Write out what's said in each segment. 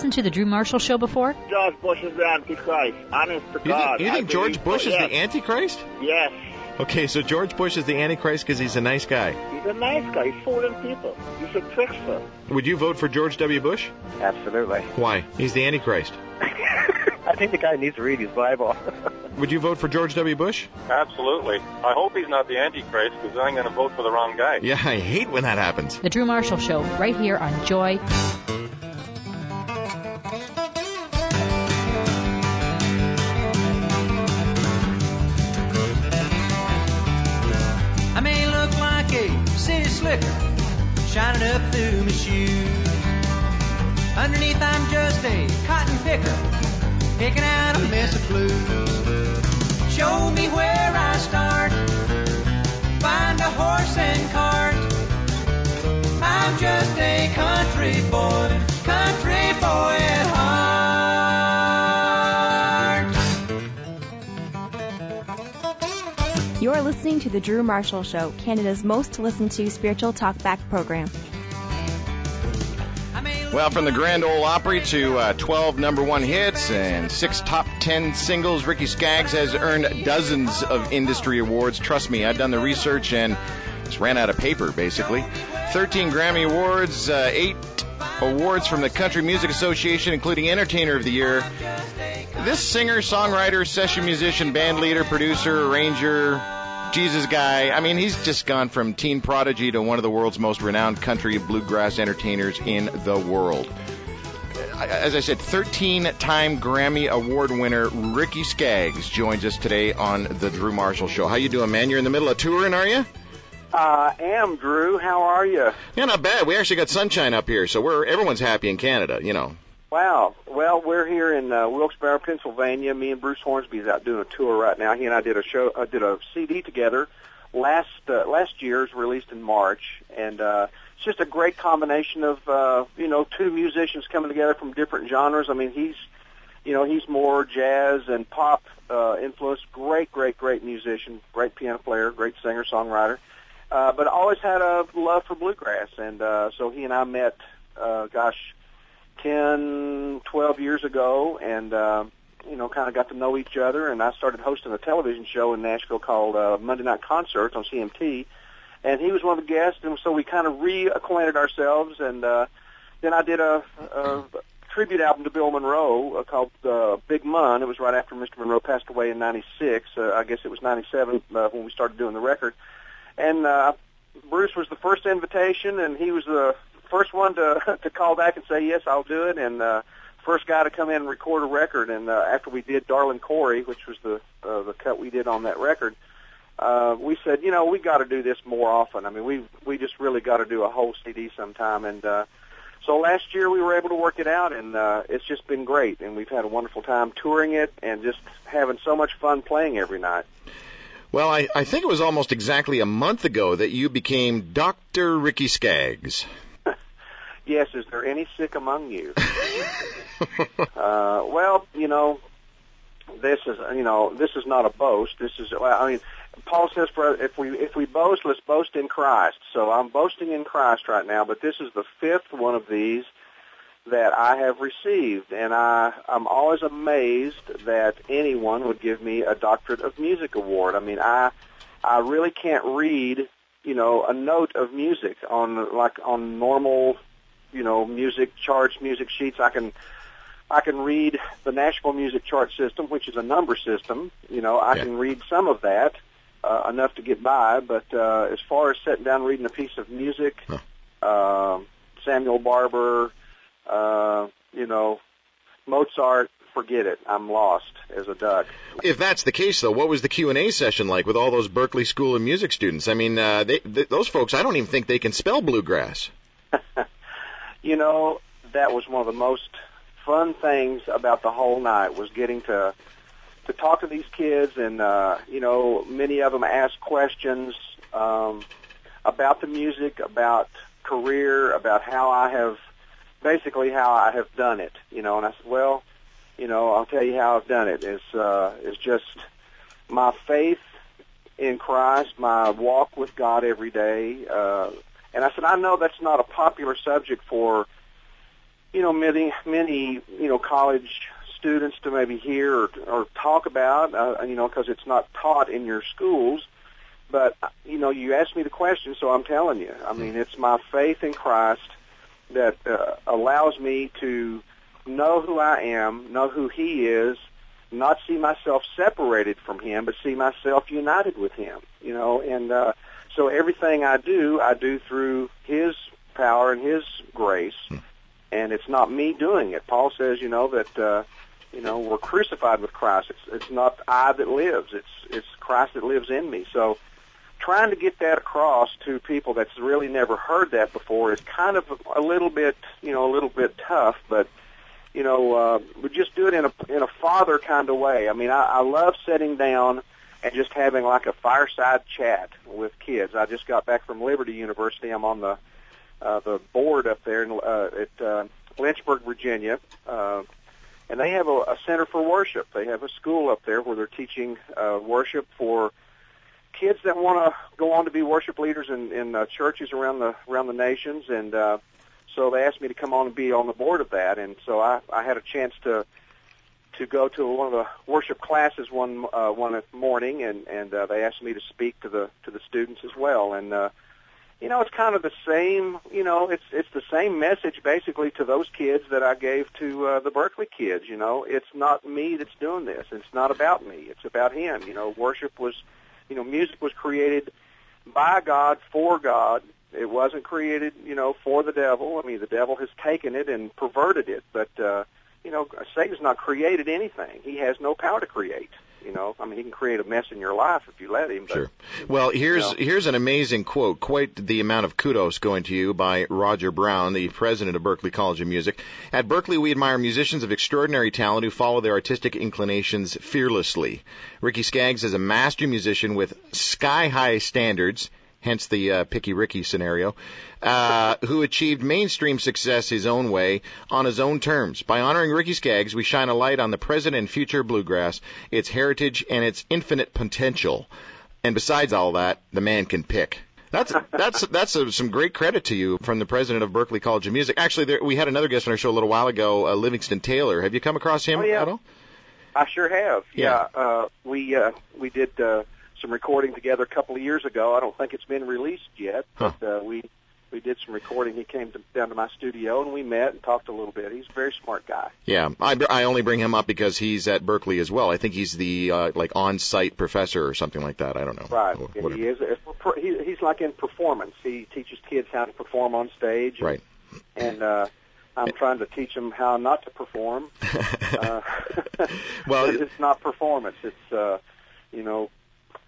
listened to The Drew Marshall Show before? George Bush is the Antichrist. Honest to God. You think George Bush is the Antichrist? Yes. Okay, so George Bush is the Antichrist because he's a nice guy. He's a nice guy. He's fooling people. He's a trickster. Would you vote for George W. Bush? Absolutely. Why? He's the Antichrist. I think the guy needs to read his Bible. Would you vote for George W. Bush? Absolutely. I hope he's not the Antichrist, because I'm going to vote for the wrong guy. Yeah, I hate when that happens. The Drew Marshall Show, right here on Joy. I may look like a city slicker shining up through my shoes. Underneath, I'm just a cotton picker picking out a mess of blues. Show me where I start, find a horse and cart. I'm just a country boy at heart. You're listening to The Drew Marshall Show, Canada's most listened to spiritual talkback program. Well, from the Grand Ole Opry to 12 number one hits and 6 top 10 singles, Ricky Skaggs has earned dozens of industry awards. Trust me, I've done the research and just ran out of paper, basically. 13 Grammy Awards, 8 awards from the Country Music Association, including Entertainer of the Year. This singer, songwriter, session musician, band leader, producer, arranger, Jesus guy. I mean, he's just gone from teen prodigy to one of the world's most renowned country bluegrass entertainers in the world. As I said, 13-time Grammy Award winner Ricky Skaggs joins us today on The Drew Marshall Show. How you doing, man? You're in the middle of touring, are you? I am, Drew. How are you? Yeah, not bad. We actually got sunshine up here, so everyone's happy in Canada, you know. Wow. Well, we're here in Wilkes-Barre, Pennsylvania. Me and Bruce Hornsby is out doing a tour right now. He and I did a show, did a CD together last year. It was released in March, and it's just a great combination of two musicians coming together from different genres. I mean, he's more jazz and pop influenced. Great musician, great piano player, great singer songwriter, but always had a love for bluegrass, and so he and I met. 10-12 years ago, and kind of got to know each other, and I started hosting a television show in Nashville called Monday Night Concerts on CMT, and he was one of the guests, and so we kind of reacquainted ourselves, and then I did a tribute album to Bill Monroe called Big Mun. It was right after Mr. Monroe passed away in 96, I guess it was 97 when we started doing the record, and Bruce was the first invitation, and he was the first one to call back and say, yes, I'll do it, and first guy to come in and record a record. And after we did Darlin' Corey, which was the cut we did on that record, we said, we got to do this more often. I mean, we just really got to do a whole CD sometime. And so last year we were able to work it out, and it's just been great. And we've had a wonderful time touring it and just having so much fun playing every night. Well, I think it was almost exactly a month ago that you became Dr. Ricky Skaggs. Yes, is there any sick among you? Well, this is not a boast. This is, Paul says, if we boast, let's boast in Christ. So I'm boasting in Christ right now, but this is the 5th one of these that I have received, and I'm always amazed that anyone would give me a Doctorate of Music award. I mean, I really can't read, a note of music on normal, music charts, music sheets. I can read the Nashville music chart system, which is a number system. I can read some of that enough to get by, but as far as sitting down reading a piece of music, Samuel Barber, Mozart, forget it. I'm lost as a duck. If that's the case, though, what was the Q&A session like with all those Berklee School of Music students? I mean, those folks, I don't even think they can spell bluegrass. That was one of the most fun things about the whole night, was getting to talk to these kids, and many of them asked questions about the music, about career, about how I have done it. And I said, well, I'll tell you how I've done it. It's just my faith in Christ, my walk with God every day. And I said, I know that's not a popular subject for you know, many, you know, college students to maybe hear or talk about, you know, because it's not taught in your schools. But, you know, you asked me the question, so I'm telling you. I mean, it's my faith in Christ that allows me to know who I am, know who He is, not see myself separated from Him, but see myself united with Him, you know. And so everything I do through His power and His grace, and it's not me doing it. Paul says, you know, that... you know, we're crucified with Christ. It's not I that lives. It's Christ that lives in me. So trying to get that across to people that's really never heard that before is kind of a little bit tough, but, you know, we just do it in a father kind of way. I mean, I love sitting down and just having like a fireside chat with kids. I just got back from Liberty University. I'm on the board up there at Lynchburg, Virginia, and they have a center for worship. They have a school up there where they're teaching worship for kids that want to go on to be worship leaders in churches around the nations. And so they asked me to come on and be on the board of that. And so I had a chance to go to one of the worship classes one morning, and they asked me to speak to the students as well. And you know, it's kind of the same, you know, it's the same message basically to those kids that I gave to the Berklee kids, you know. It's not me that's doing this. It's not about me. It's about Him. You know, worship was, you know, music was created by God, for God. It wasn't created, you know, for the devil. I mean, the devil has taken it and perverted it. But, you know, Satan's not created anything. He has no power to create. You know, I mean, he can create a mess in your life if you let him. But, sure. Well, here's an amazing quote. Quite the amount of kudos going to you by Roger Brown, the president of Berklee College of Music. At Berklee, we admire musicians of extraordinary talent who follow their artistic inclinations fearlessly. Ricky Skaggs is a master musician with sky-high standards, hence the Picky Ricky scenario, who achieved mainstream success his own way, on his own terms. By honoring Ricky Skaggs, we shine a light on the present and future bluegrass, its heritage, and its infinite potential. And besides all that, the man can pick. That's some great credit to you from the president of Berklee College of Music. Actually, we had another guest on our show a little while ago, Livingston Taylor. Have you come across him at all? I sure have. Yeah. We did... some recording together a couple of years ago. I don't think it's been released yet, but we did some recording. He came down to my studio, and we met and talked a little bit. He's a very smart guy. Yeah, I only bring him up because he's at Berklee as well. I think he's the on-site professor or something like that. I don't know. Right. Whatever. He is. He's like in performance. He teaches kids how to perform on stage. Right. And I'm trying to teach them how not to perform. Well, it's not performance. It's you know.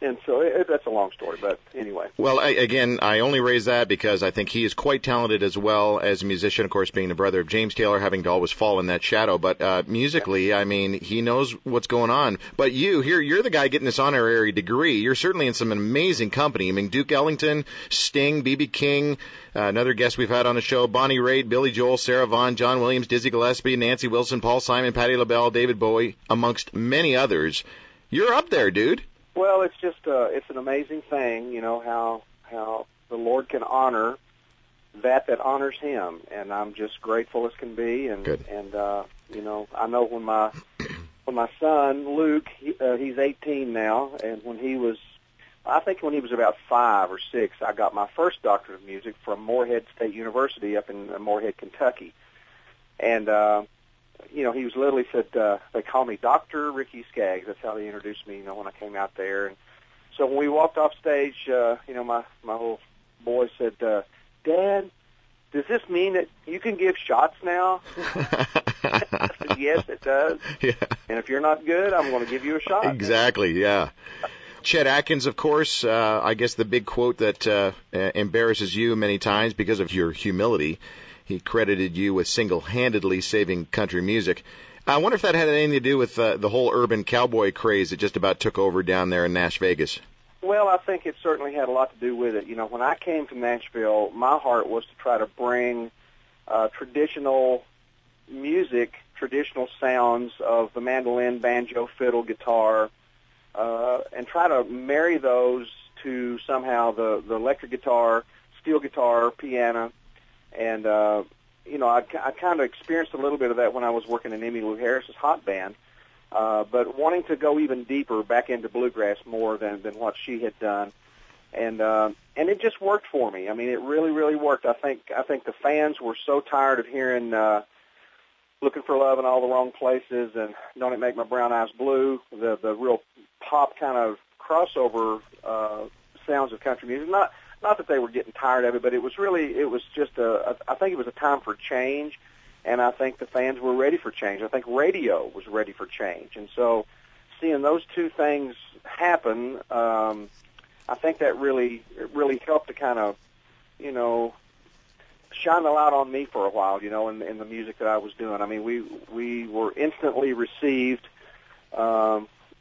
And so that's a long story, but anyway. Well, I only raise that because I think he is quite talented as well as a musician, of course, being the brother of James Taylor, having to always fall in that shadow. But musically, I mean, he knows what's going on. But you're the guy getting this honorary degree. You're certainly in some amazing company. I mean, Duke Ellington, Sting, B.B. King, another guest we've had on the show, Bonnie Raitt, Billy Joel, Sarah Vaughan, John Williams, Dizzy Gillespie, Nancy Wilson, Paul Simon, Patti LaBelle, David Bowie, amongst many others. You're up there, dude. Well, it's just it's an amazing thing, you know, how the Lord can honor that honors Him, and I'm just grateful as can be. And good. And you know, I know when my son Luke, he's 18 now, and when he was about 5 or 6, I got my first doctorate of music from Morehead State University up in Morehead, Kentucky, and. You know, he was literally said, they call me Dr. Ricky Skaggs. That's how they introduced me, you know, when I came out there. And so when we walked off stage, you know, my little boy said, Dad, does this mean that you can give shots now? I said, yes, it does. Yeah. And if you're not good, I'm going to give you a shot. Exactly, yeah. Chet Atkins, of course, I guess the big quote that embarrasses you many times because of your humility. He credited you with single-handedly saving country music. I wonder if that had anything to do with the whole urban cowboy craze that just about took over down there in Nash Vegas. Well, I think it certainly had a lot to do with it. You know, when I came to Nashville, my heart was to try to bring traditional music, traditional sounds of the mandolin, banjo, fiddle, guitar, and try to marry those to somehow the electric guitar, steel guitar, piano, and you know, I kind of experienced a little bit of that when I was working in Emmy Lou Harris's hot band, but wanting to go even deeper back into bluegrass more than what she had done, and it just worked for me. I mean, it really, really worked. I think the fans were so tired of hearing "Looking for Love in All the Wrong Places" and "Don't It Make My Brown Eyes Blue," the real pop kind of crossover sounds of country music. Not that they were getting tired of it, but it was just I think it was a time for change, and I think the fans were ready for change. I think radio was ready for change. And so seeing those two things happen, I think that really helped to kind of, you know, shine the light on me for a while, you know, in the music that I was doing. I mean, we were instantly received,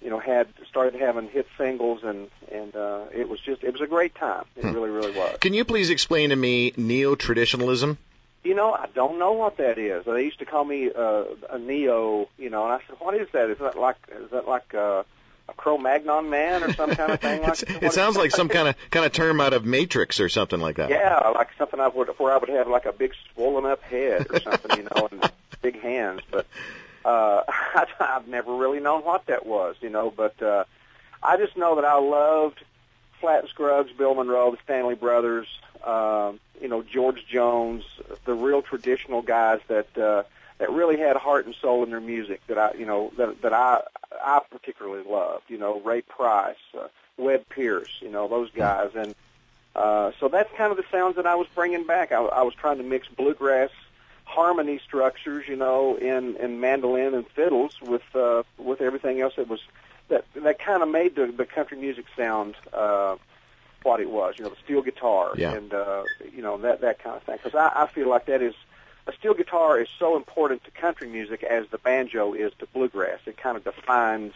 you know, started having hit singles, and it was a great time. It really, really was. Can you please explain to me neo-traditionalism? You know, I don't know what that is. They used to call me a neo, you know, and I said, what is that? Is that like a Cro-Magnon man or some kind of thing like that? It sounds like some kind of term out of Matrix or something like that. Yeah, like something where I would have like a big swollen up head or something, you know, and big hands, but. I've never really known what that was, you know, but I just know that I loved Flat Scruggs, Bill Monroe, the Stanley Brothers, you know, George Jones, the real traditional guys that really had heart and soul in their music that I particularly loved, you know, Ray Price, Webb Pierce, you know, those guys. And so that's kind of the sounds that I was bringing back. I was trying to mix bluegrass harmony structures, you know, in mandolin and fiddles with everything else that kind of made the country music sound what it was, you know, the steel guitar. Yeah. And, you know, that kind of thing. Because I feel like a steel guitar is so important to country music as the banjo is to bluegrass. It kind of defines,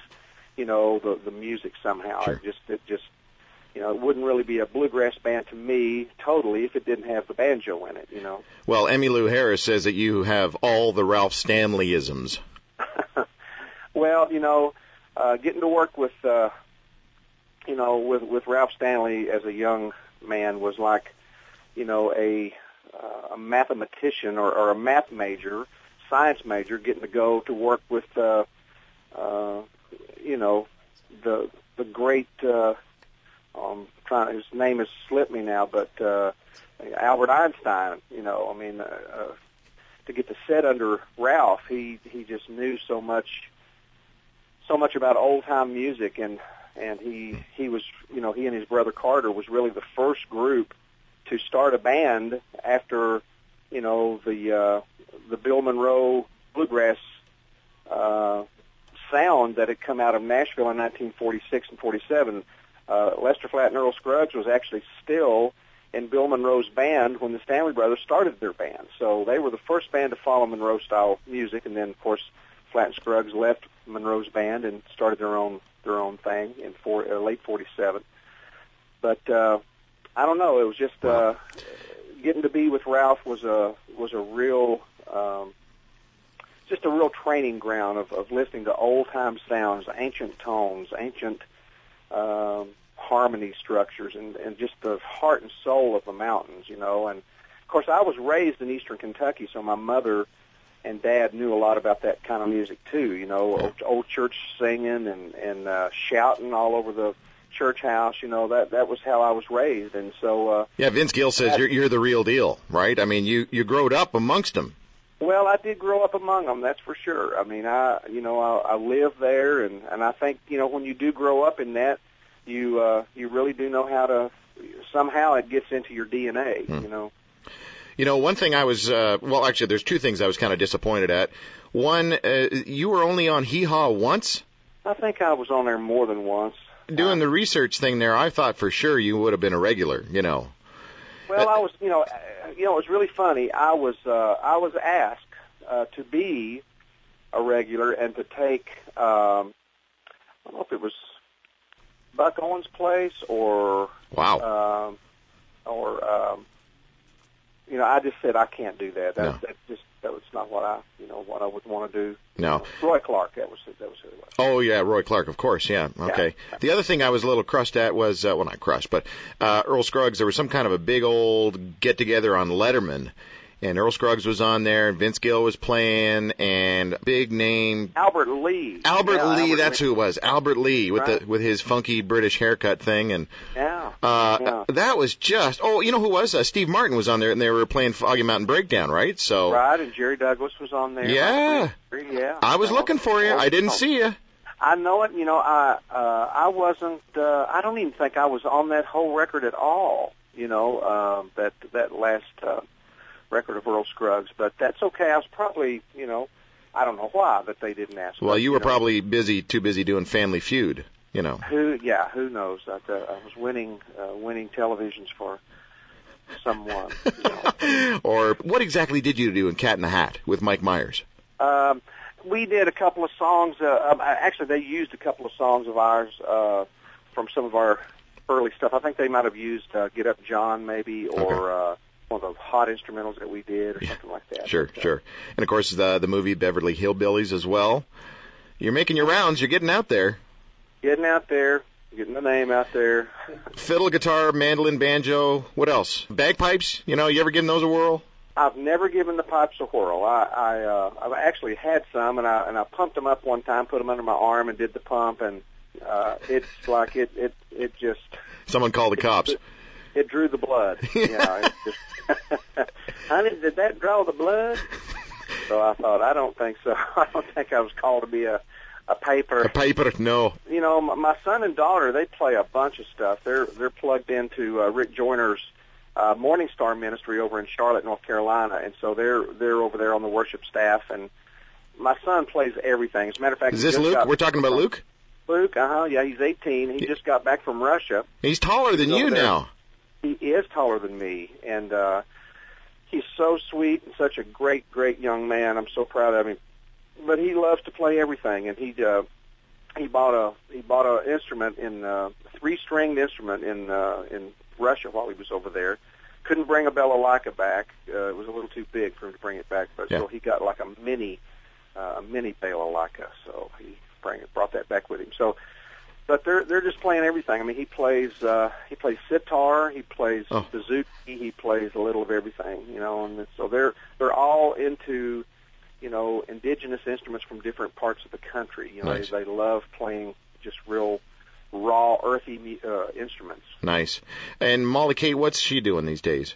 you know, the music somehow. Sure. It just you know, it wouldn't really be a bluegrass band to me totally if it didn't have the banjo in it, you know. Well, Emmy Lou Harris says that you have all the Ralph Stanley-isms. Well, you know, getting to work with, you know, with Ralph Stanley as a young man was like, you know, a mathematician or a math major, science major, getting to go to work with, you know, the great... his name has slipped me now, but Albert Einstein, you know, I mean, to get to sit under Ralph, he just knew so much about old-time music, and he was, you know, he and his brother Carter was really the first group to start a band after, you know, the Bill Monroe bluegrass sound that had come out of Nashville in 1946 and 47. Lester Flatt and Earl Scruggs was actually still in Bill Monroe's band when the Stanley Brothers started their band. So they were the first band to follow Monroe-style music, and then, of course, Flatt and Scruggs left Monroe's band and started their own thing in late 47. But I don't know. It was just getting to be with Ralph was a real just a real training ground of listening to old-time sounds, ancient tones, ancient harmony structures, and just the heart and soul of the mountains, you know. And of course, I was raised in Eastern Kentucky, so my mother and dad knew a lot about that kind of music too, you know. Old church singing and shouting all over the church house, you know. That was how I was raised, and so. Yeah, Vince Gill says you're the real deal, right? I mean, you growed up amongst them. Well, I did grow up among them, that's for sure. I mean, I lived there, and I think, you know, when you do grow up in that, you really do know how to, somehow it gets into your DNA, you know. You know, one thing I was, well, actually, there's two things I was kind of disappointed at. One, you were only on Hee Haw once? I think I was on there more than once. Doing the research thing there, I thought for sure you would have been a regular, you know. Well, I was, you know, it was really funny. I was asked to be a regular and to take, I don't know if it was Buck Owens' place or wow, you know, I just said I can't do that. That was not what I, you know, what I would want to do. No, Roy Clark. That was who it was. Oh yeah, Roy Clark. Of course. Yeah. Okay. Yeah. The other thing I was a little crushed at was well, not crushed, but Earl Scruggs. There was some kind of a big old get together on Letterman, and Earl Scruggs was on there, and Vince Gill was playing, and big name Albert Lee, who it was. Albert Lee with his funky British haircut thing, and that was just you know who was Steve Martin was on there, and they were playing Foggy Mountain Breakdown, right? So right, and Jerry Douglas was on there. Yeah, yeah. I was looking for you. I didn't see you. I know it. You know, I wasn't. I don't even think I was on that whole record at all. You know, that last record of Earl Scruggs, but that's okay. I was probably, you know, I don't know why, but they didn't ask. Well, you were probably too busy doing Family Feud. You know. Who knows? I was winning televisions for someone. You know. Or what exactly did you do in Cat in the Hat with Mike Myers? We did a couple of songs. Actually, they used a couple of songs of ours from some of our early stuff. I think they might have used Get Up John, maybe, or one of those hot instrumentals that we did, or something like that. Sure, sure. And, of course, the movie Beverly Hillbillies as well. You're making your rounds. You're getting out there. Getting out there. Getting the name out there. Fiddle, guitar, mandolin, banjo. What else? Bagpipes. You know, you ever given those a whirl? I've never given the pipes a whirl. I've actually had some, and I pumped them up one time, put them under my arm, and did the pump, and it's like it just. Someone called the cops. It drew the blood. Yeah. You know, honey, did that draw the blood? So I thought, I don't think so. I don't think I was called to be a piper. A piper, no. You know, my son and daughter, they play a bunch of stuff. They're plugged into Rick Joyner's Morning Star Ministry over in Charlotte, North Carolina, and so they're over there on the worship staff. And my son plays everything. As a matter of fact, is this Luke? We're talking about Luke. Luke, yeah, he's 18. He just got back from Russia. He's taller than you now. He is taller than me, and he's so sweet and such a great, great young man. I'm so proud of him. But he loves to play everything, and he bought a instrument in three stringed instrument in Russia while he was over there. Couldn't bring a balalaika back. It was a little too big for him to bring it back, but so he got like a mini balalaika. So he brought that back with him. So, but they're just playing everything. I mean, he plays sitar, he plays bouzouki, he plays a little of everything, you know. And so they're all into, you know, indigenous instruments from different parts of the country. You know, nice. They love playing just real raw, earthy instruments. Nice. And Molly Kate, what's she doing these days?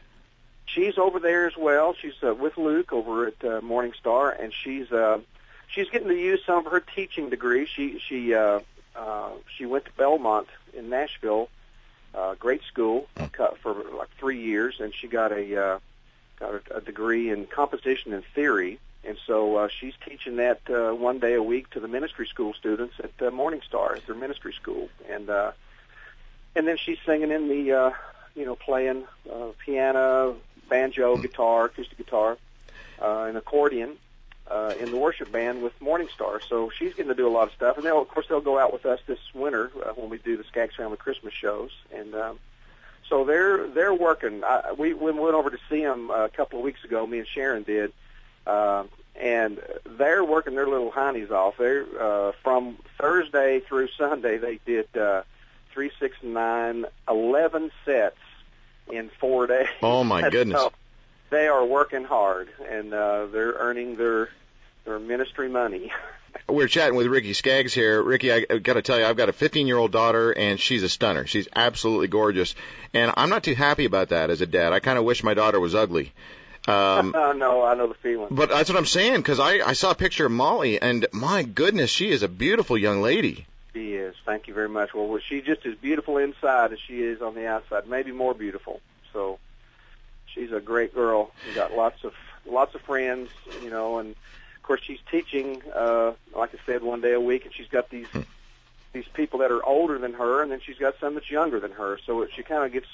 She's over there as well. She's with Luke over at Morning Star, and she's getting to use some of her teaching degree. She went to Belmont in Nashville, great school for like 3 years, and she got a degree in composition and theory. And so she's teaching that one day a week to the ministry school students at Morning Star at their ministry school, and then she's singing in the playing piano, banjo, guitar, acoustic guitar, and accordion in the worship band with Morning Star. So she's getting to do a lot of stuff, and of course they'll go out with us this winter when we do the Skaggs Family Christmas shows, and. So they're working. We went over to see them a couple of weeks ago. Me and Sharon did. And they're working their little heinies off. They're from Thursday through Sunday, they did 3, 6, 9, 11 sets in 4 days. Oh, my goodness. So they are working hard, and they're earning their ministry money. We're chatting with Ricky Skaggs here. Ricky, I've got to tell you, I've got a 15-year-old daughter, and she's a stunner. She's absolutely gorgeous. And I'm not too happy about that as a dad. I kind of wish my daughter was ugly. No, I know the feeling. But that's what I'm saying, because I saw a picture of Molly, and my goodness, she is a beautiful young lady. She is. Thank you very much. Well, she's just as beautiful inside as she is on the outside, maybe more beautiful. So she's a great girl. She's got lots of friends, you know, and, of course, she's teaching, like I said, one day a week, and she's got these people that are older than her, and then she's got some that's younger than her. So she kind of gets...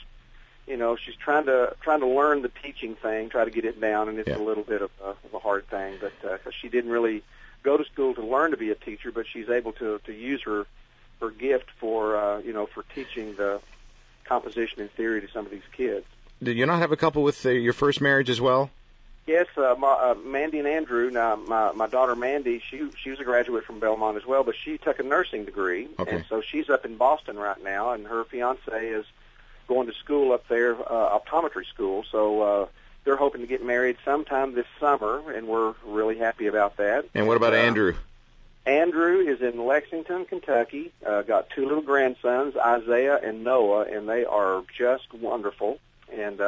You know, she's trying to learn the teaching thing, try to get it down, and it's a little bit of a hard thing. But because she didn't really go to school to learn to be a teacher, but she's able to use her gift for teaching the composition and theory to some of these kids. Did you not have a couple with your first marriage as well? Yes, Mandy and Andrew. Now, my daughter Mandy, she was a graduate from Belmont as well, but she took a nursing degree, and so she's up in Boston right now, and her fiance is going to school up there, optometry school. So they're hoping to get married sometime this summer, and we're really happy about that. And what about Andrew? Andrew is in Lexington, Kentucky, got two little grandsons, Isaiah and Noah, and they are just wonderful. And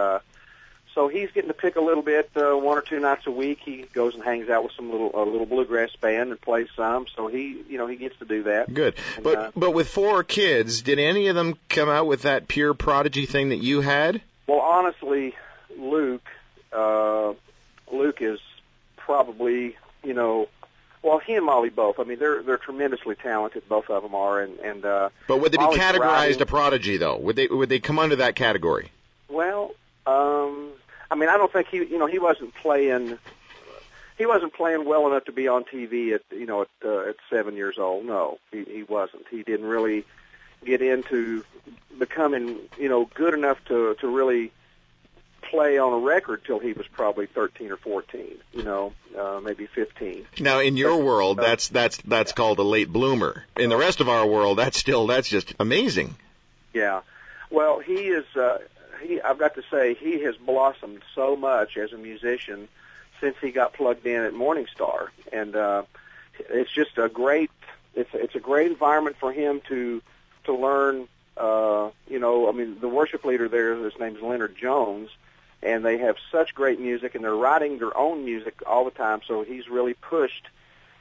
so he's getting to pick a little bit, one or two nights a week. He goes and hangs out with some little bluegrass band and plays some. So he gets to do that. Good. And, but with four kids, did any of them come out with that pure prodigy thing that you had? Well, honestly, Luke is probably, well, he and Molly both. I mean, they're tremendously talented. Both of them are, and but would they be Molly's categorized a prodigy though? Would they come under that category? Well, I mean, I don't think he wasn't playing. He wasn't playing well enough to be on TV at 7 years old. No, he wasn't. He didn't really get into becoming good enough to really play on a record till he was probably 13 or 14, maybe 15. Now, in your world, that's called a late bloomer. In the rest of our world, that's just amazing. Yeah. Well, he is. I've got to say, he has blossomed so much as a musician since he got plugged in at Morning Star, and it's just a great. It's a great environment for him to learn. I mean, the worship leader there, his name's Leonard Jones. And they have such great music, and they're writing their own music all the time. So he's really pushed,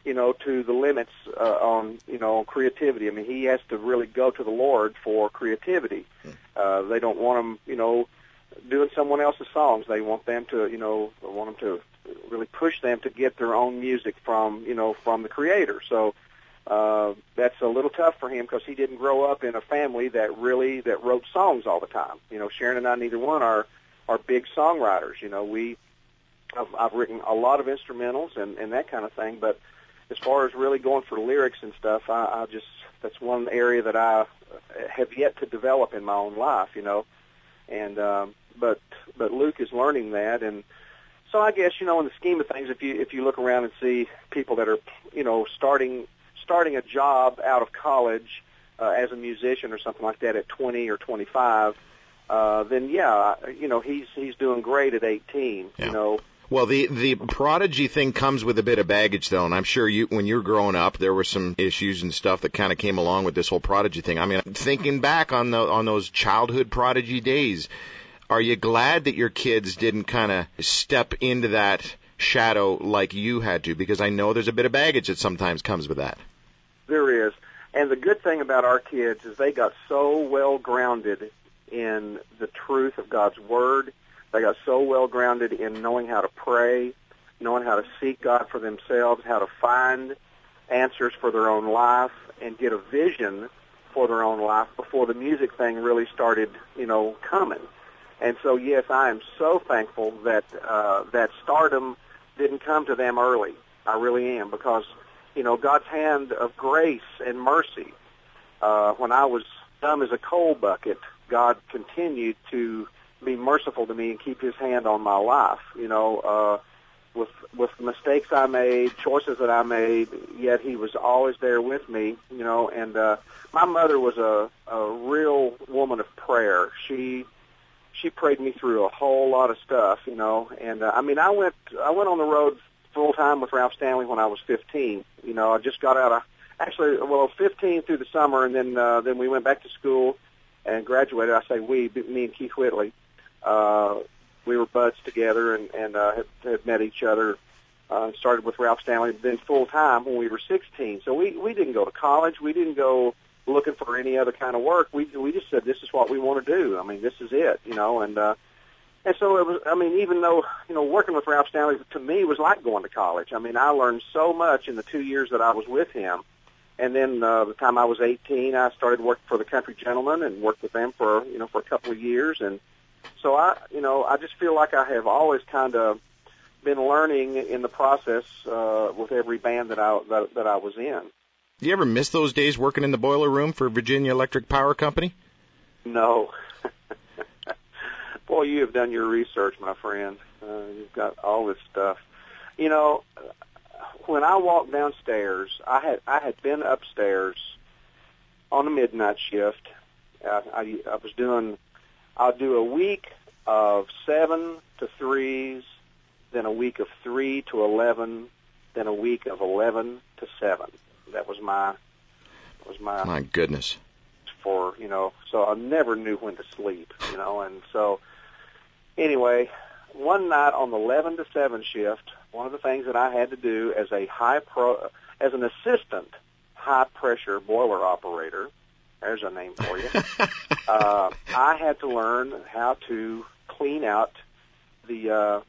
to the limits on creativity. I mean, he has to really go to the Lord for creativity. They don't want him, doing someone else's songs. They want them to, want them to really push them to get their own music from the Creator. So that's a little tough for him because he didn't grow up in a family that wrote songs all the time. Sharon and I, neither one are big songwriters. I've written a lot of instrumentals and that kind of thing, but as far as really going for lyrics and stuff, I just, that's one area that I have yet to develop in my own life, and but Luke is learning that, and so I guess, in the scheme of things, if you look around and see people that are starting a job out of college as a musician or something like that at 20 or 25, then yeah, he's doing great at 18. Yeah. Well, the prodigy thing comes with a bit of baggage though, and I'm sure when you were growing up, there were some issues and stuff that kind of came along with this whole prodigy thing. I mean, thinking back on those childhood prodigy days, are you glad that your kids didn't kind of step into that shadow like you had to? Because I know there's a bit of baggage that sometimes comes with that. There is, and the good thing about our kids is they got so well grounded in the truth of God's Word. They got so well grounded in knowing how to pray, knowing how to seek God for themselves, how to find answers for their own life, and get a vision for their own life before the music thing really started, coming. And so, yes, I am so thankful that that stardom didn't come to them early. I really am, because, God's hand of grace and mercy, when I was dumb as a coal bucket, God continued to be merciful to me and keep his hand on my life, with mistakes I made, choices that I made, yet he was always there with me, and my mother was a real woman of prayer. She prayed me through a whole lot of stuff, and I mean, I went on the road full time with Ralph Stanley when I was 15, I just got out of, 15 through the summer, and then we went back to school and graduated. I say we, me and Keith Whitley, we were buds together and had met each other, started with Ralph Stanley, then full-time when we were 16. So we didn't go to college. We didn't go looking for any other kind of work. We just said, this is what we want to do. I mean, this is it, and so it was, I mean, even though, working with Ralph Stanley to me was like going to college. I mean, I learned so much in the 2 years that I was with him. And then the time I was 18, I started working for the Country Gentlemen and worked with them for a couple of years. And so I just feel like I have always kind of been learning in the process with every band that I was in. Do you ever miss those days working in the boiler room for Virginia Electric Power Company? No. Boy, you have done your research, my friend. You've got all this stuff. When I walked downstairs, I had been upstairs on the midnight shift. I was doing, I'll do a week of 7 to threes, then a week of 3 to 11, then a week of 11 to 7. That was my goodness. For, you know, so I never knew when to sleep, you know, and so anyway, one night on the 11 to 7 shift, one of the things that I had to do as a as an assistant high pressure boiler operator, there's a name for you, I had to learn how to clean out the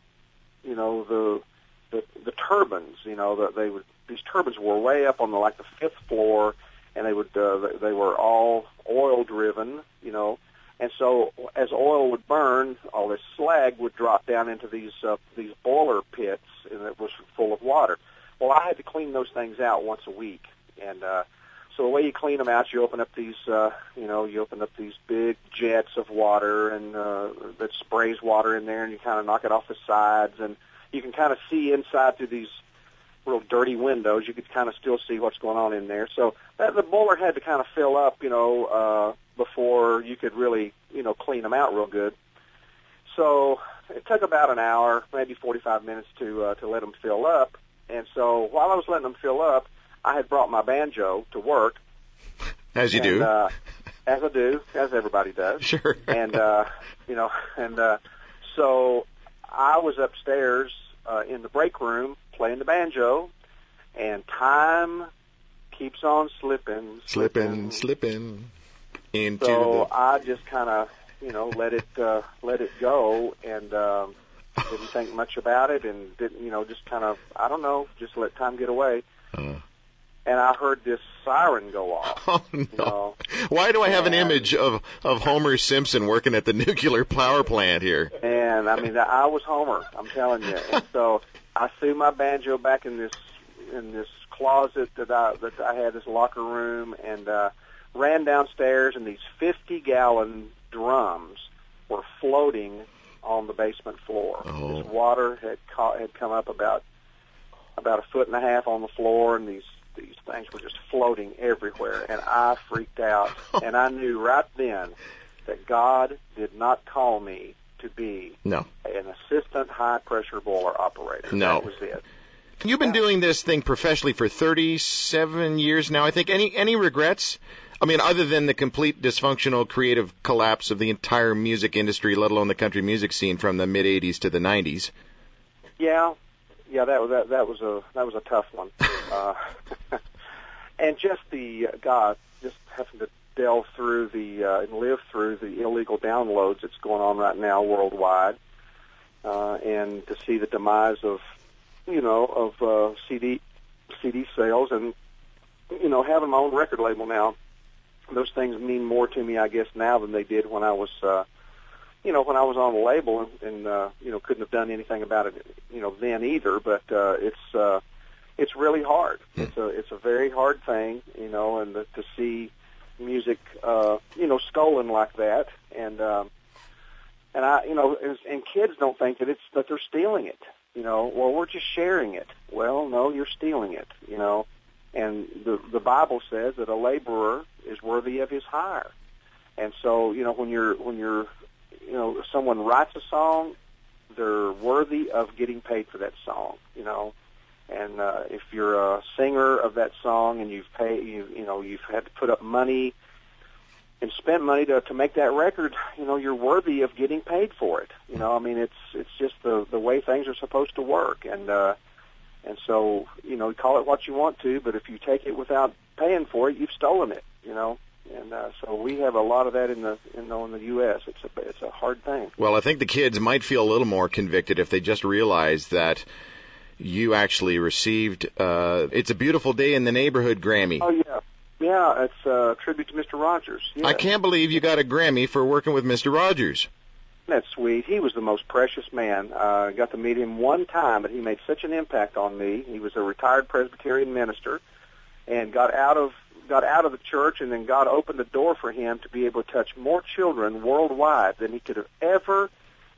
turbines. You know, these turbines were way up on the 5th floor, and they were all oil driven, you know, and so as oil would burn, all this slag would drop down into these boiler pits, and it was full of water. Well, I had to clean those things out once a week, and so the way you clean them out, you open up these, you open up these big jets of water, and that sprays water in there, and you kind of knock it off the sides, and you can kind of see inside through these real dirty windows. You could kind of still see what's going on in there. So the boiler had to kind of fill up, you know, before you could really, you know, clean them out real good. So it took about an hour, maybe 45 minutes to let them fill up. And so while I was letting them fill up, I had brought my banjo to work. As you do. As I do, as everybody does. Sure. And, so I was upstairs in the break room playing the banjo, and time keeps on slipping. So I just kind of, you know, let it go, and didn't think much about it, and didn't, you know, just kind of, I don't know, just let time get away. And I heard this siren go off. Oh, no. You know? Why do I have an image of Homer Simpson working at the nuclear power plant here? And, I mean, I was Homer, I'm telling you. And so I threw my banjo back in this closet that I had, this locker room, and ran downstairs, and these 50-gallon drums were floating on the basement floor. Oh. This water had come up about 1.5 feet on the floor, and these things were just floating everywhere, and I freaked out, and I knew right then that God did not call me to be an assistant high-pressure boiler operator. No. That was it. You've been doing this thing professionally for 37 years now, I think. Any regrets? I mean, other than the complete dysfunctional creative collapse of the entire music industry, let alone the country music scene from the mid-'80s to the 90s. Yeah. Yeah, that was a tough one, and just just having to delve through and live through the illegal downloads that's going on right now worldwide, and to see the demise of CD sales, and you know, having my own record label now, those things mean more to me, I guess, now than they did when I was. When I was on the label and couldn't have done anything about it, you know, then either. But it's really hard. It's a very hard thing, you know, and to see music, stolen like that, and kids don't think that they're stealing it. You know, well, we're just sharing it. Well, no, you're stealing it. You know, and the Bible says that a laborer is worthy of his hire, and so you know when you're you know, someone writes a song, they're worthy of getting paid for that song, you know. And if you're a singer of that song and you've had to put up money and spend money to make that record, you know, you're worthy of getting paid for it. You know, I mean, it's just the way things are supposed to work. And so, you know, call it what you want to, but if you take it without paying for it, you've stolen it, you know. And so we have a lot of that in the U.S. It's a hard thing. Well, I think the kids might feel a little more convicted if they just realize that you actually received It's a Beautiful Day in the Neighborhood Grammy. Oh, yeah. Yeah, it's a tribute to Mr. Rogers. Yeah. I can't believe you got a Grammy for working with Mr. Rogers. That's sweet. He was the most precious man. I got to meet him one time, but he made such an impact on me. He was a retired Presbyterian minister and got out of the church, and then God opened the door for him to be able to touch more children worldwide than he could have ever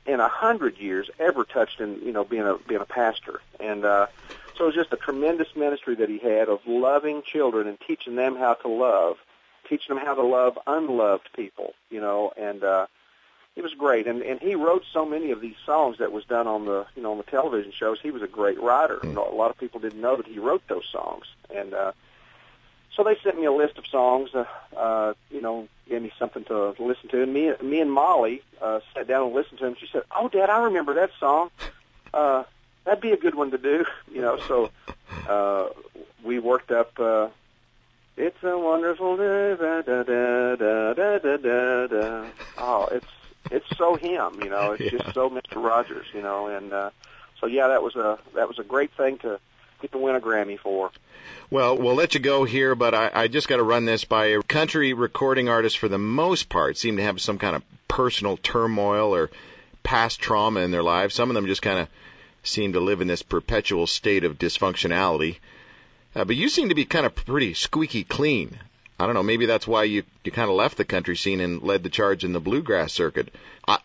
in 100 years ever touched in, you know, being a pastor. And so it was just a tremendous ministry that he had of loving children and teaching them how to love, unloved people, you know, and It was great, and he wrote so many of these songs that was done on the on the television shows. He was a great writer. Mm. A lot of people didn't know that he wrote those songs, and so they sent me a list of songs. Gave me something to listen to, and me and Molly sat down and listened to him. She said, "Oh, Dad, I remember that song. That'd be a good one to do." So we worked up. It's a wonderful day. Da, da, da, da, da, da, da. Oh, it's so him, It's just so Mr. Rogers, And so that was a great thing to get to win a Grammy for. Well, we'll let you go here, but I just got to run this by. Country recording artists, for the most part, seem to have some kind of personal turmoil or past trauma in their lives. Some of them just kind of seem to live in this perpetual state of dysfunctionality. But you seem to be kind of pretty squeaky clean. I don't know, maybe that's why you kind of left the country scene and led the charge in the bluegrass circuit.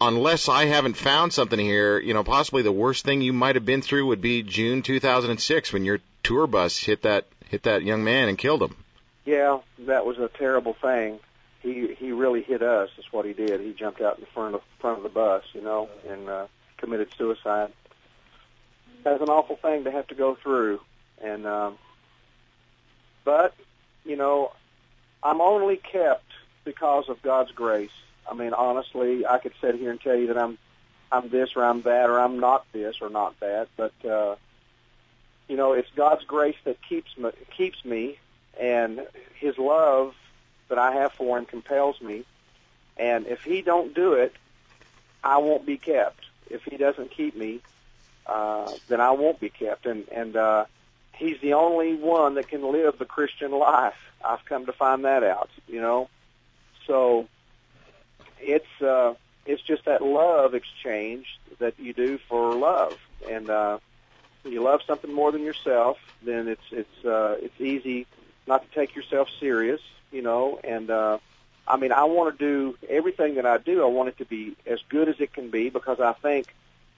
Unless I haven't found something here, possibly the worst thing you might have been through would be June 2006 when your tour bus hit that young man and killed him. Yeah, that was a terrible thing. He really hit us, is what he did. He jumped out in front of the bus, and committed suicide. That's an awful thing to have to go through. And but, I'm only kept because of God's grace. I mean, honestly, I could sit here and tell you that I'm this or I'm that or I'm not this or not that. But it's God's grace that keeps me, and His love that I have for Him compels me. And if He don't do it, I won't be kept. If He doesn't keep me, then I won't be kept. And He's the only one that can live the Christian life. I've come to find that out, So it's just that love exchange that you do for love, and when you love something more than yourself, then it's easy not to take yourself serious, And I mean, I want to do everything that I do. I want it to be as good as it can be because I think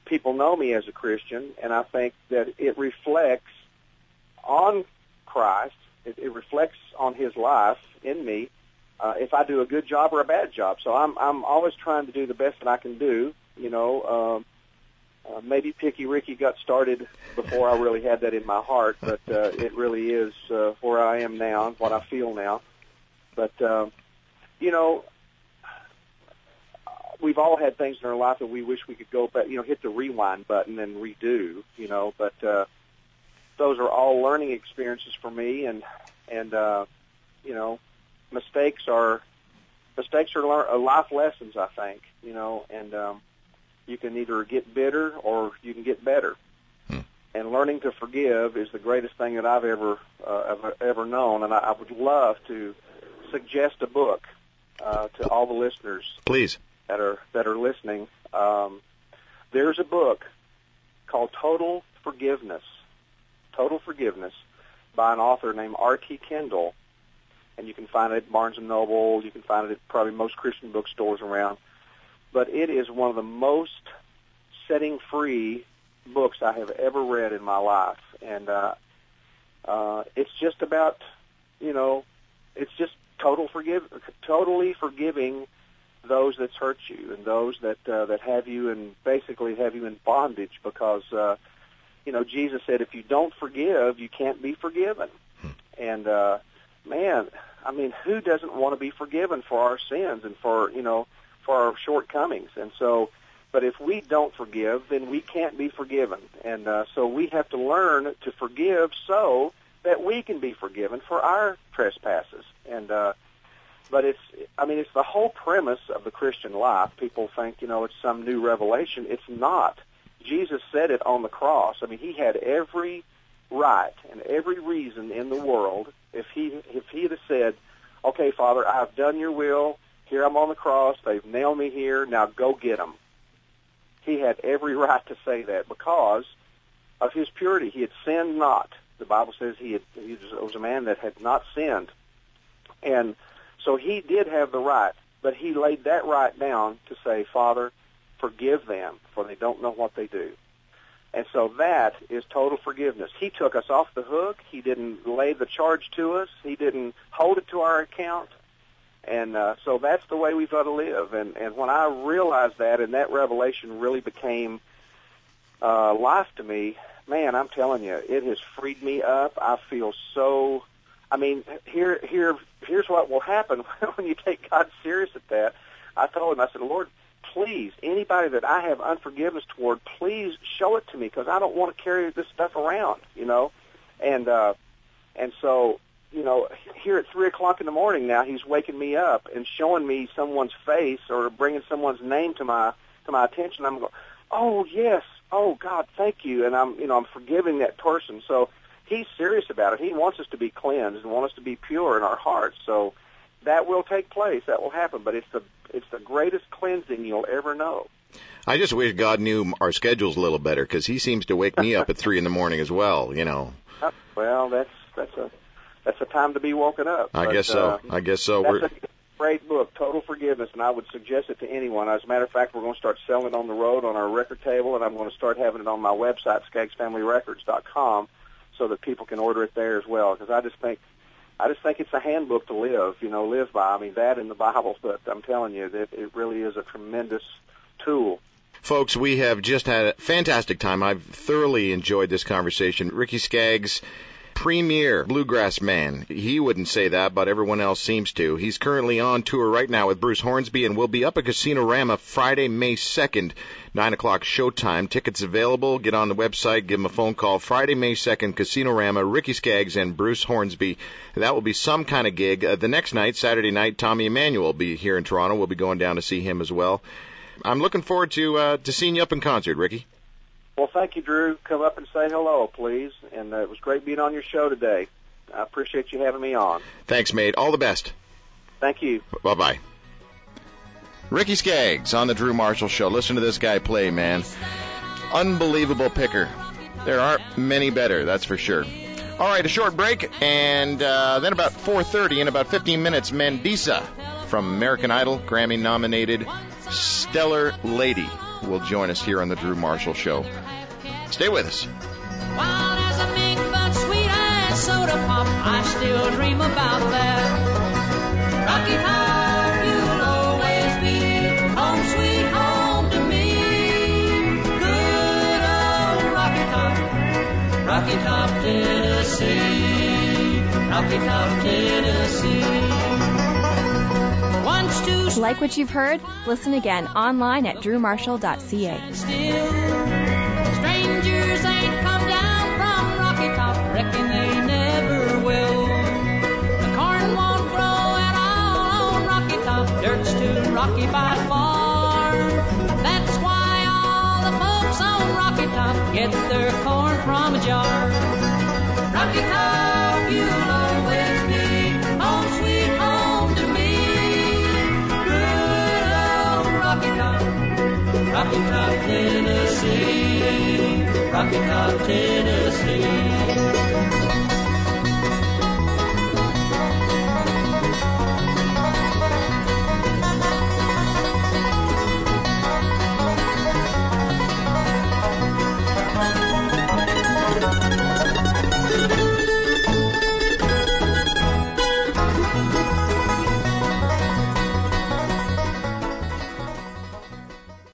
people know me as a Christian, and I think that it reflects on Christ. It reflects on His life in me if I do a good job or a bad job. So I'm always trying to do the best that I can do, Maybe Picky Ricky got started before I really had that in my heart, but it really is where I am now and what I feel now. But, we've all had things in our life that we wish we could go back, hit the rewind button and redo, but... Those are all learning experiences for me, and mistakes are life lessons, I think, And you can either get bitter or you can get better. Hmm. And learning to forgive is the greatest thing that I've ever known. And I would love to suggest a book to all the listeners, please, that are listening. There's a book called Total Forgiveness by an author named R.T. Kendall, and you can find it at Barnes & Noble. You can find it at probably most Christian bookstores around. But it is one of the most setting-free books I have ever read in my life, and it's just about, it's just totally forgiving those that's hurt you and those that have you and basically have you in bondage because... Jesus said, if you don't forgive, you can't be forgiven. And, who doesn't want to be forgiven for our sins and for our shortcomings? And so, but if we don't forgive, then we can't be forgiven. And so we have to learn to forgive so that we can be forgiven for our trespasses. And, but it's the whole premise of the Christian life. People think, it's some new revelation. It's not. Jesus said it on the cross. I mean, He had every right and every reason in the world. If he had said, "Okay, Father, I've done Your will. Here I'm on the cross. They've nailed me here. Now go get them." He had every right to say that because of His purity. He had sinned not. The Bible says he was a man that had not sinned, and so He did have the right. But He laid that right down to say, "Father, forgive them, for they don't know what they do." And so that is total forgiveness. He took us off the hook. He didn't lay the charge to us. He didn't hold it to our account. And so that's the way we've got to live. And when I realized that, and that revelation really became life to me, man, I'm telling you, it has freed me up. I feel so, I mean, here's what will happen when you take God serious at that. I told him, I said, Lord, please, anybody that I have unforgiveness toward, please show it to me, because I don't want to carry this stuff around, you know. And so, you know, here at 3 o'clock in the morning now, he's waking me up and showing me someone's face or bringing someone's name to my attention. I'm going, oh, yes, oh, God, thank you, and I'm forgiving that person. So he's serious about it. He wants us to be cleansed and wants us to be pure in our hearts. So that will take place. That will happen, but it's the greatest cleansing you'll ever know. I just wish God knew our schedules a little better, because he seems to wake me up at 3 in the morning as well, you know. Well, that's a time to be woken up. I guess so. That's a great book, Total Forgiveness, and I would suggest it to anyone. As a matter of fact, we're going to start selling it on the road on our record table, and I'm going to start having it on my website, SkaggsFamilyRecords.com, so that people can order it there as well. Because I just think it's a handbook to live by. I mean, that in the Bible, but I'm telling you, it really is a tremendous tool. Folks, we have just had a fantastic time. I've thoroughly enjoyed this conversation. Ricky Skaggs, premier bluegrass man. He wouldn't say that, but everyone else seems to. He's currently on tour right now with Bruce Hornsby, and will be up at Casino Rama Friday, May 2nd, 9 o'clock showtime. Tickets available. Get on the website. Give him a phone call. Friday, May 2nd, Casino Rama, Ricky Skaggs, and Bruce Hornsby. That will be some kind of gig. The next night, Saturday night, Tommy Emmanuel will be here in Toronto. We'll be going down to see him as well. I'm looking forward to seeing you up in concert, Ricky. Well, thank you, Drew. Come up and say hello, please. And it was great being on your show today. I appreciate you having me on. Thanks, mate. All the best. Thank you. Bye-bye. Ricky Skaggs on The Drew Marshall Show. Listen to this guy play, man. Unbelievable picker. There aren't many better, that's for sure. All right, a short break, and then about 4:30 in about 15 minutes, Mandisa from American Idol, Grammy-nominated stellar lady, will join us here on The Drew Marshall Show. Stay with us. Wild as a mink, but sweet as soda pop, I still dream about that. Rocky Top, you'll always be home sweet home to me. Good old Rocky Top, Rocky Top, Tennessee, Rocky Top, Tennessee. Like what you've heard? Listen again online at drewmarshall.ca. Strangers ain't come down from Rocky Top, reckon they never will. The corn won't grow at all on Rocky Top, dirt's too rocky by far. That's why all the folks on Rocky Top get their corn from a jar. Rocky Top, you'll always be home sweet home. Rocky Top, Tennessee, Rocky Top, Tennessee.